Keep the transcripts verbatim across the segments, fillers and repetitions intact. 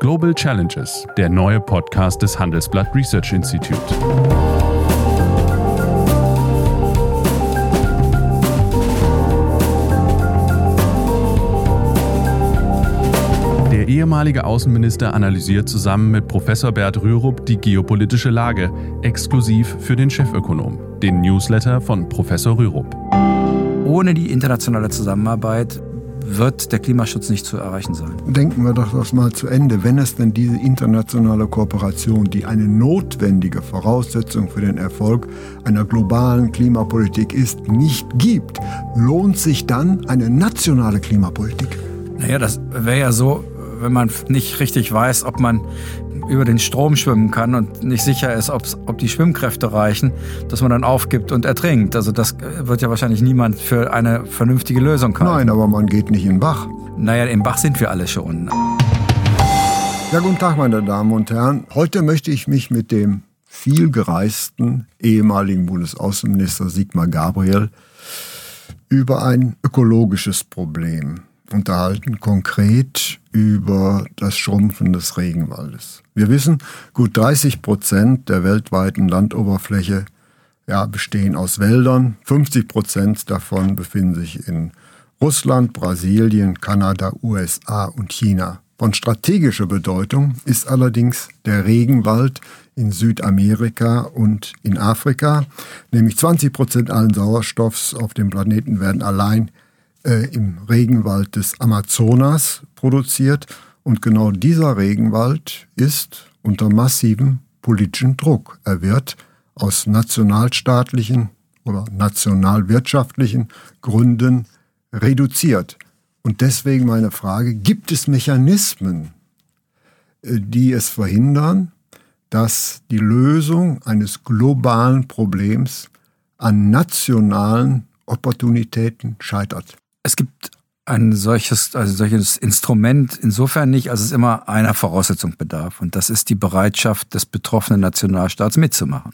Global Challenges, der neue Podcast des Handelsblatt Research Institute. Der ehemalige Außenminister analysiert zusammen mit Professor Bert Rürup die geopolitische Lage, exklusiv für den Chefökonom, den Newsletter von Professor Rürup. Ohne die internationale Zusammenarbeit wird der Klimaschutz nicht zu erreichen sein. Denken wir doch das mal zu Ende. Wenn es denn diese internationale Kooperation, die eine notwendige Voraussetzung für den Erfolg einer globalen Klimapolitik ist, nicht gibt, lohnt sich dann eine nationale Klimapolitik? Naja, das wäre ja so, wenn man nicht richtig weiß, ob man über den Strom schwimmen kann und nicht sicher ist, ob die Schwimmkräfte reichen, dass man dann aufgibt und ertrinkt. Also das wird ja wahrscheinlich niemand für eine vernünftige Lösung halten. Nein, aber man geht nicht in den Bach. Naja, im Bach sind wir alle schon. Ja, guten Tag, meine Damen und Herren. Heute möchte ich mich mit dem vielgereisten ehemaligen Bundesaußenminister Sigmar Gabriel über ein ökologisches Problem unterhalten, konkret über das Schrumpfen des Regenwaldes. Wir wissen, gut dreißig Prozent der weltweiten Landoberfläche ja, bestehen aus Wäldern. fünfzig Prozent davon befinden sich in Russland, Brasilien, Kanada, U S A und China. Von strategischer Bedeutung ist allerdings der Regenwald in Südamerika und in Afrika. Nämlich zwanzig Prozent allen Sauerstoffs auf dem Planeten werden allein im Regenwald des Amazonas produziert. Und genau dieser Regenwald ist unter massivem politischen Druck. Er wird aus nationalstaatlichen oder nationalwirtschaftlichen Gründen reduziert. Und deswegen meine Frage, gibt es Mechanismen, die es verhindern, dass die Lösung eines globalen Problems an nationalen Opportunitäten scheitert? Es gibt ein solches, also solches Instrument insofern nicht, als es immer einer Voraussetzung bedarf. Und das ist die Bereitschaft des betroffenen Nationalstaats mitzumachen.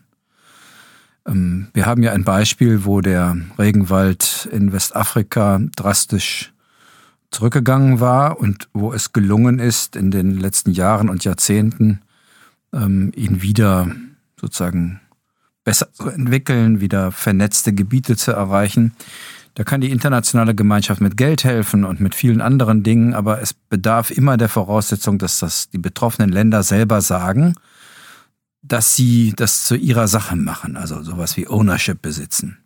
Wir haben ja ein Beispiel, wo der Regenwald in Westafrika drastisch zurückgegangen war und wo es gelungen ist, in den letzten Jahren und Jahrzehnten ihn wieder sozusagen besser zu entwickeln, wieder vernetzte Gebiete zu erreichen. Da kann die internationale Gemeinschaft mit Geld helfen und mit vielen anderen Dingen, aber es bedarf immer der Voraussetzung, dass das die betroffenen Länder selber sagen, dass sie das zu ihrer Sache machen, also sowas wie Ownership besitzen.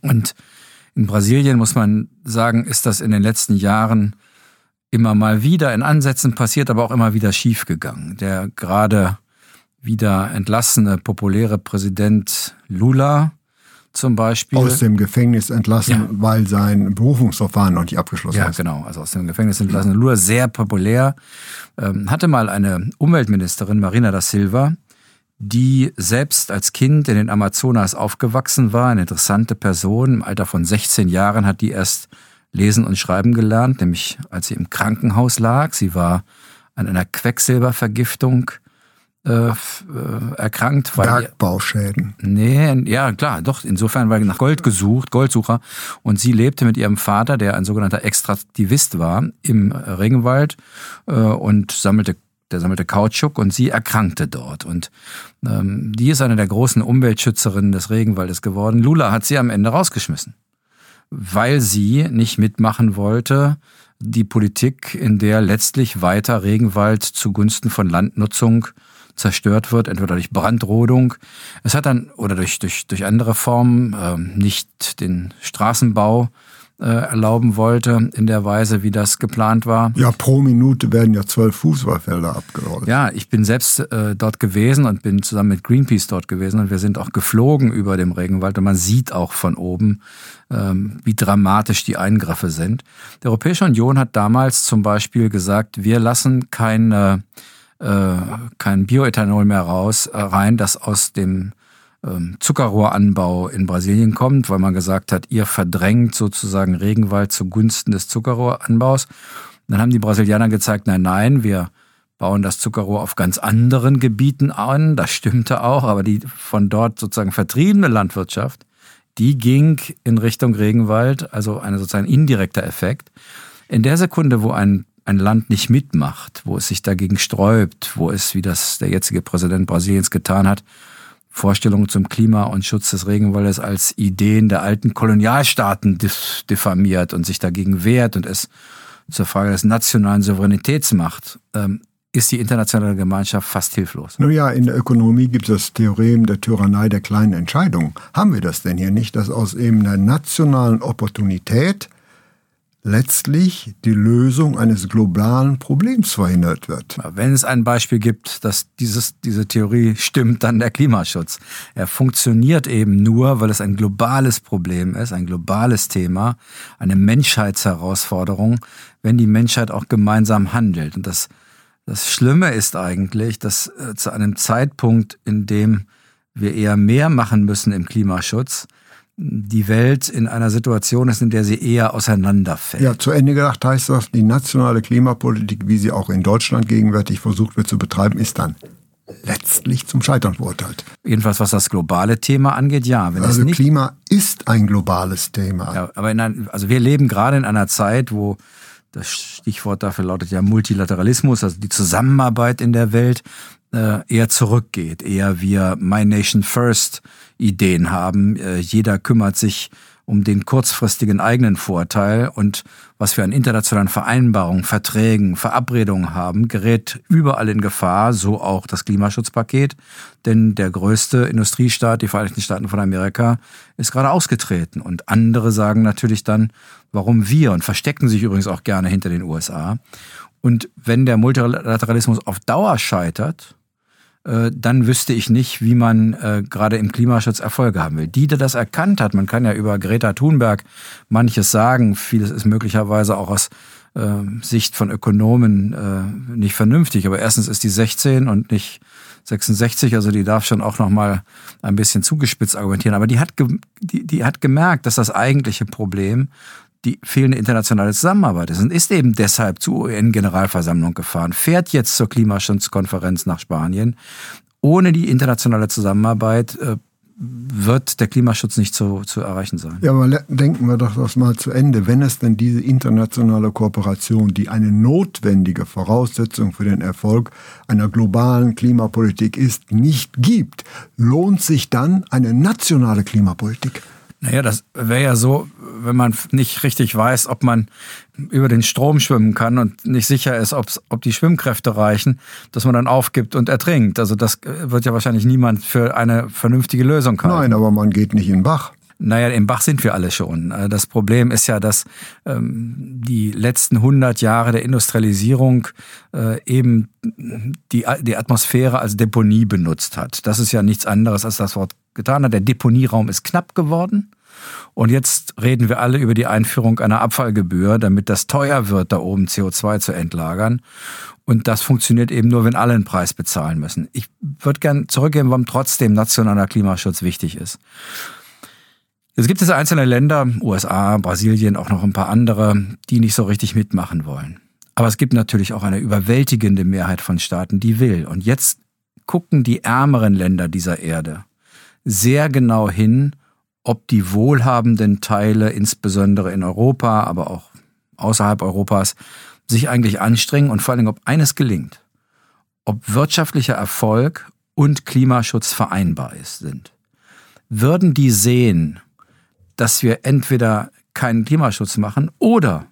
Und in Brasilien, muss man sagen, ist das in den letzten Jahren immer mal wieder in Ansätzen passiert, aber auch immer wieder schiefgegangen. Der gerade wieder entlassene, populäre Präsident Lula zum Beispiel. Aus dem Gefängnis entlassen, ja. Weil sein Berufungsverfahren noch nicht abgeschlossen ist. Ja, genau. Also aus dem Gefängnis entlassen. Lula, sehr populär, ähm, hatte mal eine Umweltministerin, Marina da Silva, die selbst als Kind in den Amazonas aufgewachsen war. Eine interessante Person. Im Alter von sechzehn Jahren hat die erst lesen und schreiben gelernt, nämlich als sie im Krankenhaus lag. Sie war an einer Quecksilbervergiftung Äh, erkrankt. Weil Bergbauschäden. Nee, ja klar, doch, insofern, weil nach Gold gesucht, Goldsucher. Und sie lebte mit ihrem Vater, der ein sogenannter Extraktivist war, im Regenwald äh, und sammelte, der sammelte Kautschuk und sie erkrankte dort. Und ähm, die ist eine der großen Umweltschützerinnen des Regenwaldes geworden. Lula hat sie am Ende rausgeschmissen, weil sie nicht mitmachen wollte, die Politik, in der letztlich weiter Regenwald zugunsten von Landnutzung zerstört wird, entweder durch Brandrodung, es hat dann oder durch durch durch andere Formen äh, nicht den Straßenbau äh, erlauben wollte in der Weise, wie das geplant war. Ja, pro Minute werden ja zwölf Fußballfelder abgeräumt. Ja, ich bin selbst äh, dort gewesen und bin zusammen mit Greenpeace dort gewesen und wir sind auch geflogen über dem Regenwald und man sieht auch von oben, äh, wie dramatisch die Eingriffe sind. Die Europäische Union hat damals zum Beispiel gesagt, wir lassen keine kein Bioethanol mehr raus, rein, das aus dem Zuckerrohranbau in Brasilien kommt, weil man gesagt hat, ihr verdrängt sozusagen Regenwald zugunsten des Zuckerrohranbaus. Dann haben die Brasilianer gezeigt, nein, nein, wir bauen das Zuckerrohr auf ganz anderen Gebieten an, das stimmte auch, aber die von dort sozusagen vertriebene Landwirtschaft, die ging in Richtung Regenwald, also ein sozusagen indirekter Effekt. In der Sekunde, wo ein ein Land nicht mitmacht, wo es sich dagegen sträubt, wo es, wie das der jetzige Präsident Brasiliens getan hat, Vorstellungen zum Klima und Schutz des Regenwaldes als Ideen der alten Kolonialstaaten diffamiert und sich dagegen wehrt und es zur Frage des nationalen Souveränitäts macht, ähm, ist die internationale Gemeinschaft fast hilflos. Nun ja, in der Ökonomie gibt es das Theorem der Tyrannei der kleinen Entscheidung. Haben wir das denn hier nicht, dass aus eben einer nationalen Opportunität letztlich die Lösung eines globalen Problems verhindert wird? Wenn es ein Beispiel gibt, dass dieses, diese Theorie stimmt, dann der Klimaschutz. Er funktioniert eben nur, weil es ein globales Problem ist, ein globales Thema, eine Menschheitsherausforderung, wenn die Menschheit auch gemeinsam handelt. Und das, das Schlimme ist eigentlich, dass äh, zu einem Zeitpunkt, in dem wir eher mehr machen müssen im Klimaschutz, die Welt in einer Situation ist, in der sie eher auseinanderfällt. Ja, zu Ende gedacht heißt das, die nationale Klimapolitik, wie sie auch in Deutschland gegenwärtig versucht wird zu betreiben, ist dann letztlich zum Scheitern verurteilt. Jedenfalls, was das globale Thema angeht, ja. Wenn also es nicht, Klima ist ein globales Thema. Ja, aber in ein, also wir leben gerade in einer Zeit, wo das Stichwort dafür lautet ja Multilateralismus, also die Zusammenarbeit in der Welt, eher zurückgeht, eher wir My Nation First Ideen haben. Jeder kümmert sich um den kurzfristigen eigenen Vorteil und was wir an internationalen Vereinbarungen, Verträgen, Verabredungen haben, gerät überall in Gefahr, so auch das Klimaschutzpaket. Denn der größte Industriestaat, die Vereinigten Staaten von Amerika, ist gerade ausgetreten. Und andere sagen natürlich dann, warum wir? Und verstecken sich übrigens auch gerne hinter den U S A. Und wenn der Multilateralismus auf Dauer scheitert, dann wüsste ich nicht, wie man äh, gerade im Klimaschutz Erfolge haben will. Die, die das erkannt hat, man kann ja über Greta Thunberg manches sagen, vieles ist möglicherweise auch aus äh, Sicht von Ökonomen äh, nicht vernünftig, aber erstens ist die sechzehn und nicht sechsundsechzig, also die darf schon auch nochmal ein bisschen zugespitzt argumentieren, aber die hat, ge- die, die hat gemerkt, dass das eigentliche Problem die fehlende internationale Zusammenarbeit ist und ist eben deshalb zur U N-Generalversammlung gefahren, fährt jetzt zur Klimaschutzkonferenz nach Spanien. Ohne die internationale Zusammenarbeit äh, wird der Klimaschutz nicht zu, zu erreichen sein. Ja, aber denken wir doch das mal zu Ende. Wenn es denn diese internationale Kooperation, die eine notwendige Voraussetzung für den Erfolg einer globalen Klimapolitik ist, nicht gibt, lohnt sich dann eine nationale Klimapolitik? Naja, das wäre ja so, wenn man nicht richtig weiß, ob man über den Strom schwimmen kann und nicht sicher ist, ob's, ob die Schwimmkräfte reichen, dass man dann aufgibt und ertrinkt. Also das wird ja wahrscheinlich niemand für eine vernünftige Lösung halten. Nein, aber man geht nicht in den Bach. Naja, im Bach sind wir alle schon. Das Problem ist ja, dass ähm, die letzten hundert Jahre der Industrialisierung äh, eben die, die Atmosphäre als Deponie benutzt hat. Das ist ja nichts anderes als das Wort getan hat. Der Deponieraum ist knapp geworden. Und jetzt reden wir alle über die Einführung einer Abfallgebühr, damit das teuer wird, da oben C O zwei zu entlagern. Und das funktioniert eben nur, wenn alle einen Preis bezahlen müssen. Ich würde gerne zurückgehen, warum trotzdem nationaler Klimaschutz wichtig ist. Es gibt jetzt einzelne Länder, U S A, Brasilien, auch noch ein paar andere, die nicht so richtig mitmachen wollen. Aber es gibt natürlich auch eine überwältigende Mehrheit von Staaten, die will. Und jetzt gucken die ärmeren Länder dieser Erde sehr genau hin, ob die wohlhabenden Teile, insbesondere in Europa, aber auch außerhalb Europas, sich eigentlich anstrengen und vor allem, ob eines gelingt, ob wirtschaftlicher Erfolg und Klimaschutz vereinbar ist, sind. Würden die sehen, dass wir entweder keinen Klimaschutz machen oder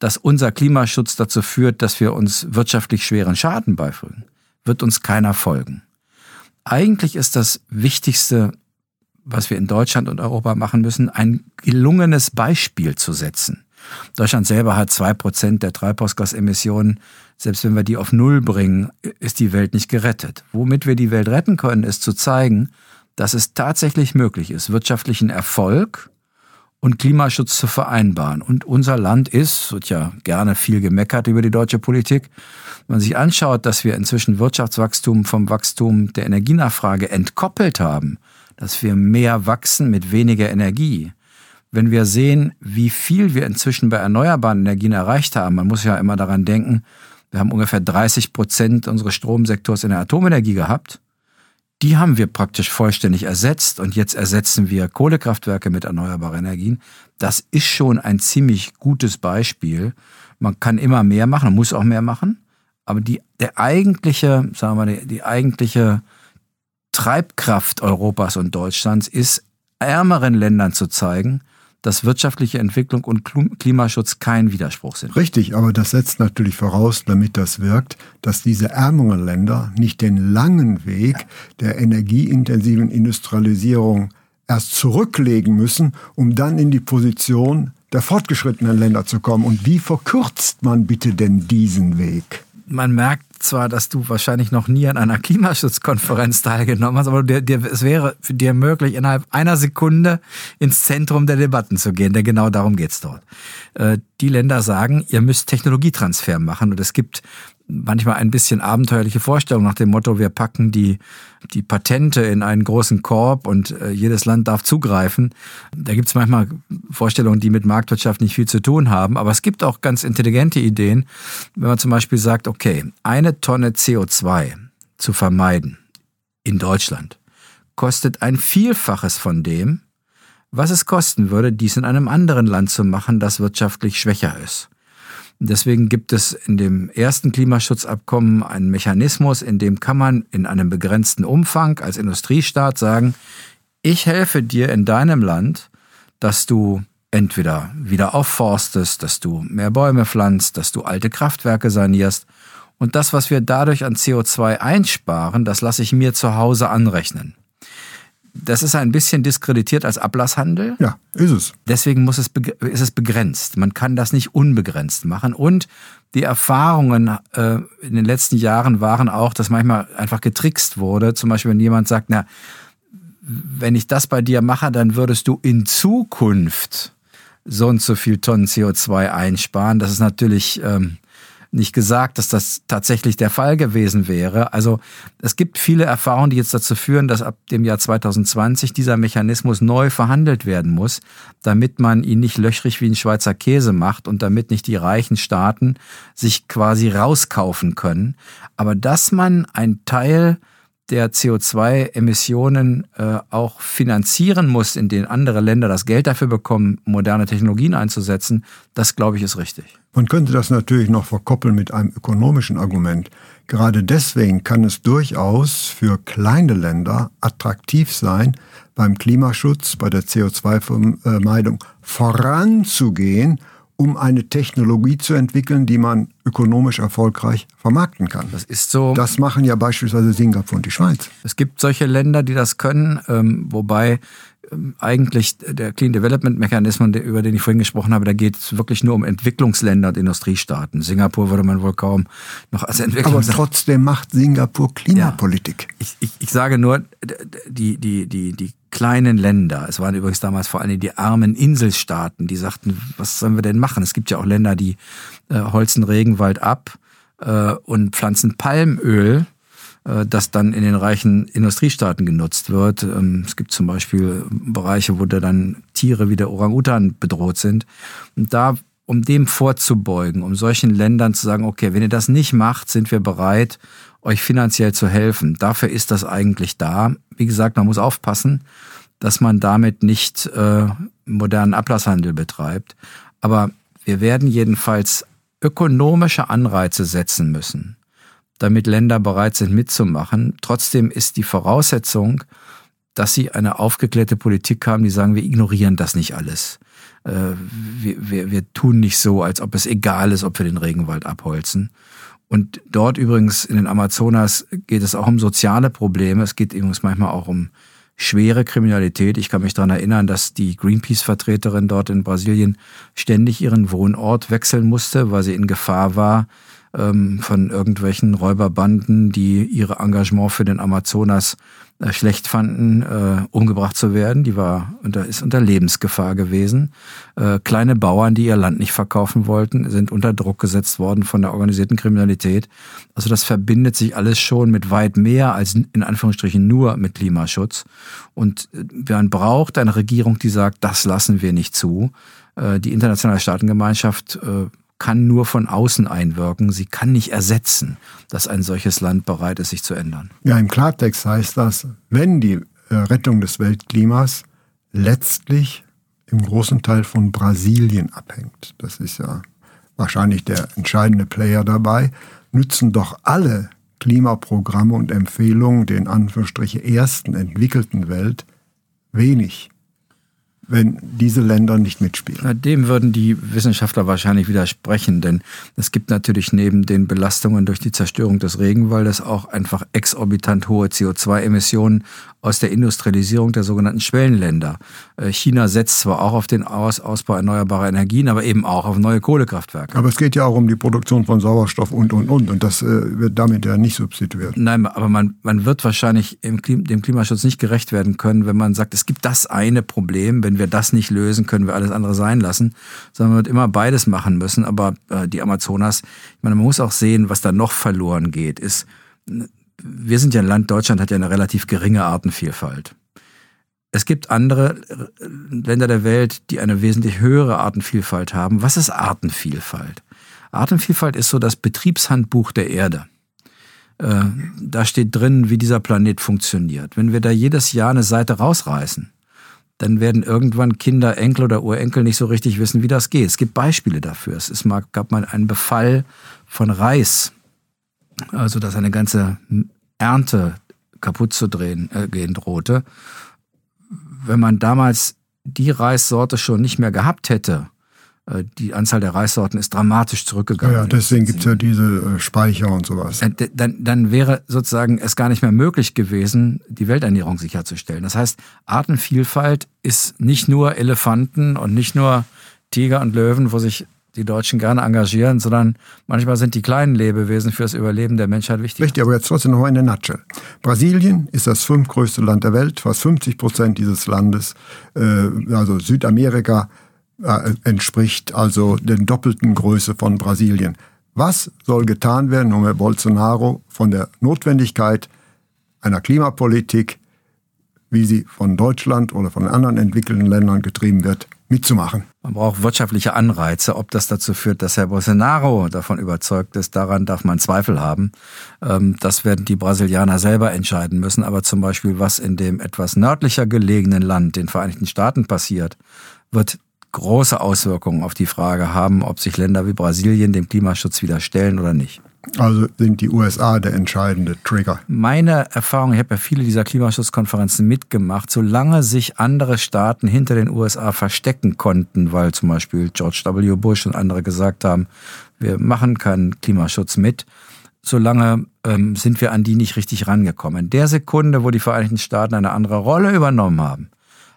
dass unser Klimaschutz dazu führt, dass wir uns wirtschaftlich schweren Schaden beifügen, wird uns keiner folgen. Eigentlich ist das Wichtigste, was wir in Deutschland und Europa machen müssen, ein gelungenes Beispiel zu setzen. Deutschland selber hat zwei Prozent der Treibhausgasemissionen. Selbst wenn wir die auf Null bringen, ist die Welt nicht gerettet. Womit wir die Welt retten können, ist zu zeigen, dass es tatsächlich möglich ist, wirtschaftlichen Erfolg und Klimaschutz zu vereinbaren. Und unser Land ist, wird ja gerne viel gemeckert über die deutsche Politik, wenn man sich anschaut, dass wir inzwischen Wirtschaftswachstum vom Wachstum der Energienachfrage entkoppelt haben, dass wir mehr wachsen mit weniger Energie. Wenn wir sehen, wie viel wir inzwischen bei erneuerbaren Energien erreicht haben, man muss ja immer daran denken, wir haben ungefähr dreißig Prozent unseres Stromsektors in der Atomenergie gehabt. Die haben wir praktisch vollständig ersetzt und jetzt ersetzen wir Kohlekraftwerke mit erneuerbaren Energien. Das ist schon ein ziemlich gutes Beispiel, Man kann immer mehr machen, man muss auch mehr machen. Aber die, der eigentliche, sagen wir mal, die, die eigentliche Treibkraft Europas und Deutschlands ist, ärmeren Ländern zu zeigen, dass wirtschaftliche Entwicklung und Klimaschutz kein Widerspruch sind. Richtig, aber das setzt natürlich voraus, damit das wirkt, dass diese ärmeren Länder nicht den langen Weg der energieintensiven Industrialisierung erst zurücklegen müssen, um dann in die Position der fortgeschrittenen Länder zu kommen. Und wie verkürzt man bitte denn diesen Weg? Man merkt zwar, dass du wahrscheinlich noch nie an einer Klimaschutzkonferenz teilgenommen hast, aber dir, dir, es wäre für dir möglich, innerhalb einer Sekunde ins Zentrum der Debatten zu gehen, denn genau darum geht's dort. Äh, die Länder sagen, ihr müsst Technologietransfer machen, und es gibt manchmal ein bisschen abenteuerliche Vorstellung nach dem Motto, wir packen die, die Patente in einen großen Korb und äh, jedes Land darf zugreifen. Da gibt es manchmal Vorstellungen, die mit Marktwirtschaft nicht viel zu tun haben, aber es gibt auch ganz intelligente Ideen, wenn man zum Beispiel sagt, okay, eine Tonne C O zwei zu vermeiden in Deutschland kostet ein Vielfaches von dem, was es kosten würde, dies in einem anderen Land zu machen, das wirtschaftlich schwächer ist. Deswegen gibt es in dem ersten Klimaschutzabkommen einen Mechanismus, in dem kann man in einem begrenzten Umfang als Industriestaat sagen, ich helfe dir in deinem Land, dass du entweder wieder aufforstest, dass du mehr Bäume pflanzt, dass du alte Kraftwerke sanierst. Und das, was wir dadurch an C O zwei einsparen, das lasse ich mir zu Hause anrechnen. Das ist ein bisschen diskreditiert als Ablasshandel. Ja, ist es. Deswegen muss es ist es begrenzt. Man kann das nicht unbegrenzt machen. Und die Erfahrungen äh, in den letzten Jahren waren auch, dass manchmal einfach getrickst wurde. Zum Beispiel, wenn jemand sagt, na, wenn ich das bei dir mache, dann würdest du in Zukunft so und so viel Tonnen C O zwei einsparen. Das ist natürlich ähm, nicht gesagt, dass das tatsächlich der Fall gewesen wäre. Also es gibt viele Erfahrungen, die jetzt dazu führen, dass ab dem Jahr zwanzig zwanzig dieser Mechanismus neu verhandelt werden muss, damit man ihn nicht löchrig wie ein Schweizer Käse macht und damit nicht die reichen Staaten sich quasi rauskaufen können. Aber dass man einen Teil der C O zwei Emissionen äh, auch finanzieren muss, in denen andere Länder das Geld dafür bekommen, moderne Technologien einzusetzen, das, glaube ich, ist richtig. Man könnte das natürlich noch verkoppeln mit einem ökonomischen Argument. Gerade deswegen kann es durchaus für kleine Länder attraktiv sein, beim Klimaschutz, bei der C O zwei Vermeidung voranzugehen, um eine Technologie zu entwickeln, die man ökonomisch erfolgreich vermarkten kann. Das ist so. Das machen ja beispielsweise Singapur und die Schweiz. Es gibt solche Länder, die das können, ähm, wobei ähm, eigentlich der Clean Development Mechanismus, über den ich vorhin gesprochen habe, da geht es wirklich nur um Entwicklungsländer und Industriestaaten. Singapur würde man wohl kaum noch als Entwicklungsland. Aber trotzdem macht Singapur Klimapolitik. Ja. Ich, ich, ich sage nur, die, die, die, die kleinen Länder, es waren übrigens damals vor allem die armen Inselstaaten, die sagten, was sollen wir denn machen? Es gibt ja auch Länder, die äh, holzen Regenwald ab äh, und pflanzen Palmöl, äh, das dann in den reichen Industriestaaten genutzt wird. Ähm, es gibt zum Beispiel Bereiche, wo da dann Tiere wie der Orang-Utan bedroht sind. Und da, um dem vorzubeugen, um solchen Ländern zu sagen, okay, wenn ihr das nicht macht, sind wir bereit, euch finanziell zu helfen. Dafür ist das eigentlich da. Wie gesagt, man muss aufpassen, dass man damit nicht äh, modernen Ablasshandel betreibt. Aber wir werden jedenfalls ökonomische Anreize setzen müssen, damit Länder bereit sind mitzumachen. Trotzdem ist die Voraussetzung, dass sie eine aufgeklärte Politik haben, die sagen, wir ignorieren das nicht alles. Äh, wir, wir, wir tun nicht so, als ob es egal ist, ob wir den Regenwald abholzen. Und dort übrigens in den Amazonas geht es auch um soziale Probleme. Es geht übrigens manchmal auch um schwere Kriminalität. Ich kann mich daran erinnern, dass die Greenpeace-Vertreterin dort in Brasilien ständig ihren Wohnort wechseln musste, weil sie in Gefahr war, ähm, von irgendwelchen Räuberbanden, die ihr Engagement für den Amazonas äh, schlecht fanden, äh, umgebracht zu werden. Die war unter, ist unter Lebensgefahr gewesen. Äh, kleine Bauern, die ihr Land nicht verkaufen wollten, sind unter Druck gesetzt worden von der organisierten Kriminalität. Also das verbindet sich alles schon mit weit mehr als in Anführungsstrichen nur mit Klimaschutz. Und man braucht eine Regierung, die sagt, das lassen wir nicht zu. Äh, die internationale Staatengemeinschaft äh, kann nur von außen einwirken. Sie kann nicht ersetzen, dass ein solches Land bereit ist, sich zu ändern. Ja, im Klartext heißt das, wenn die äh, Rettung des Weltklimas letztlich im großen Teil von Brasilien abhängt. Das ist ja wahrscheinlich der entscheidende Player dabei, nützen doch alle Klimaprogramme und Empfehlungen der in Anführungsstrichen ersten entwickelten Welt wenig, wenn diese Länder nicht mitspielen. Bei dem würden die Wissenschaftler wahrscheinlich widersprechen, denn es gibt natürlich neben den Belastungen durch die Zerstörung des Regenwaldes auch einfach exorbitant hohe C O zwei Emissionen aus der Industrialisierung der sogenannten Schwellenländer. China setzt zwar auch auf den Aus- Ausbau erneuerbarer Energien, aber eben auch auf neue Kohlekraftwerke. Aber es geht ja auch um die Produktion von Sauerstoff und, und, und. Und das äh, wird damit ja nicht substituiert. Nein, aber man, man wird wahrscheinlich im Klim- dem Klimaschutz nicht gerecht werden können, wenn man sagt, es gibt das eine Problem, wenn wir das nicht lösen, können wir alles andere sein lassen, sondern man wird immer beides machen müssen. Aber äh, die Amazonas, ich meine, man muss auch sehen, was da noch verloren geht, ist, wir sind ja ein Land, Deutschland hat ja eine relativ geringe Artenvielfalt. Es gibt andere Länder der Welt, die eine wesentlich höhere Artenvielfalt haben. Was ist Artenvielfalt? Artenvielfalt ist so das Betriebshandbuch der Erde. Äh, da steht drin, wie dieser Planet funktioniert. Wenn wir da jedes Jahr eine Seite rausreißen, dann werden irgendwann Kinder, Enkel oder Urenkel nicht so richtig wissen, wie das geht. Es gibt Beispiele dafür. Es ist mal, gab mal einen Befall von Reis, also dass eine ganze Ernte kaputt zu drehen, äh, gehen drohte. Wenn man damals die Reissorte schon nicht mehr gehabt hätte, äh, die Anzahl der Reissorten ist dramatisch zurückgegangen. Ja, deswegen gibt es ja diese äh, Speicher und sowas. Dann, dann, dann wäre sozusagen es gar nicht mehr möglich gewesen, die Welternährung sicherzustellen. Das heißt, Artenvielfalt ist nicht nur Elefanten und nicht nur Tiger und Löwen, wo sich die Deutschen gerne engagieren, sondern manchmal sind die kleinen Lebewesen für das Überleben der Menschheit wichtig. Richtig, aber jetzt trotzdem noch mal in der Nutshell. Brasilien ist das fünftgrößte Land der Welt, fast fünfzig Prozent dieses Landes, äh, also Südamerika, äh, entspricht also der doppelten Größe von Brasilien. Was soll getan werden, um Herr Bolsonaro von der Notwendigkeit einer Klimapolitik, wie sie von Deutschland oder von anderen entwickelten Ländern getrieben wird, mitzumachen? Man braucht wirtschaftliche Anreize. Ob das dazu führt, dass Herr Bolsonaro davon überzeugt ist, daran darf man Zweifel haben. Das werden die Brasilianer selber entscheiden müssen. Aber zum Beispiel, was in dem etwas nördlicher gelegenen Land, den Vereinigten Staaten, passiert, wird große Auswirkungen auf die Frage haben, ob sich Länder wie Brasilien dem Klimaschutz widerstellen oder nicht. Also sind die U S A der entscheidende Trigger? Meine Erfahrung, ich habe ja viele dieser Klimaschutzkonferenzen mitgemacht, solange sich andere Staaten hinter den U S A verstecken konnten, weil zum Beispiel George W. Bush und andere gesagt haben, wir machen keinen Klimaschutz mit, solange ähm, sind wir an die nicht richtig rangekommen. In der Sekunde, wo die Vereinigten Staaten eine andere Rolle übernommen haben,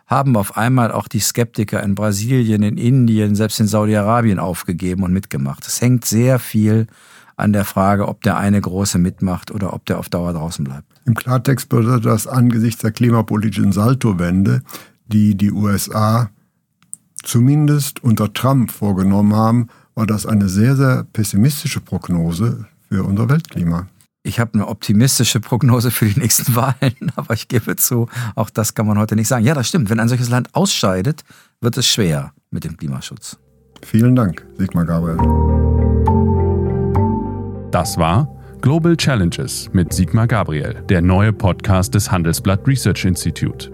haben auf einmal auch die Skeptiker in Brasilien, in Indien, selbst in Saudi-Arabien aufgegeben und mitgemacht. Es hängt sehr viel an der Frage, ob der eine Große mitmacht oder ob der auf Dauer draußen bleibt. Im Klartext bedeutet das, angesichts der klimapolitischen Saltowende, die die U S A zumindest unter Trump vorgenommen haben, war das eine sehr, sehr pessimistische Prognose für unser Weltklima. Ich habe eine optimistische Prognose für die nächsten Wahlen, aber ich gebe zu, auch das kann man heute nicht sagen. Ja, das stimmt. Wenn ein solches Land ausscheidet, wird es schwer mit dem Klimaschutz. Vielen Dank, Sigmar Gabriel. Das war Global Challenges mit Sigmar Gabriel, der neue Podcast des Handelsblatt Research Institute.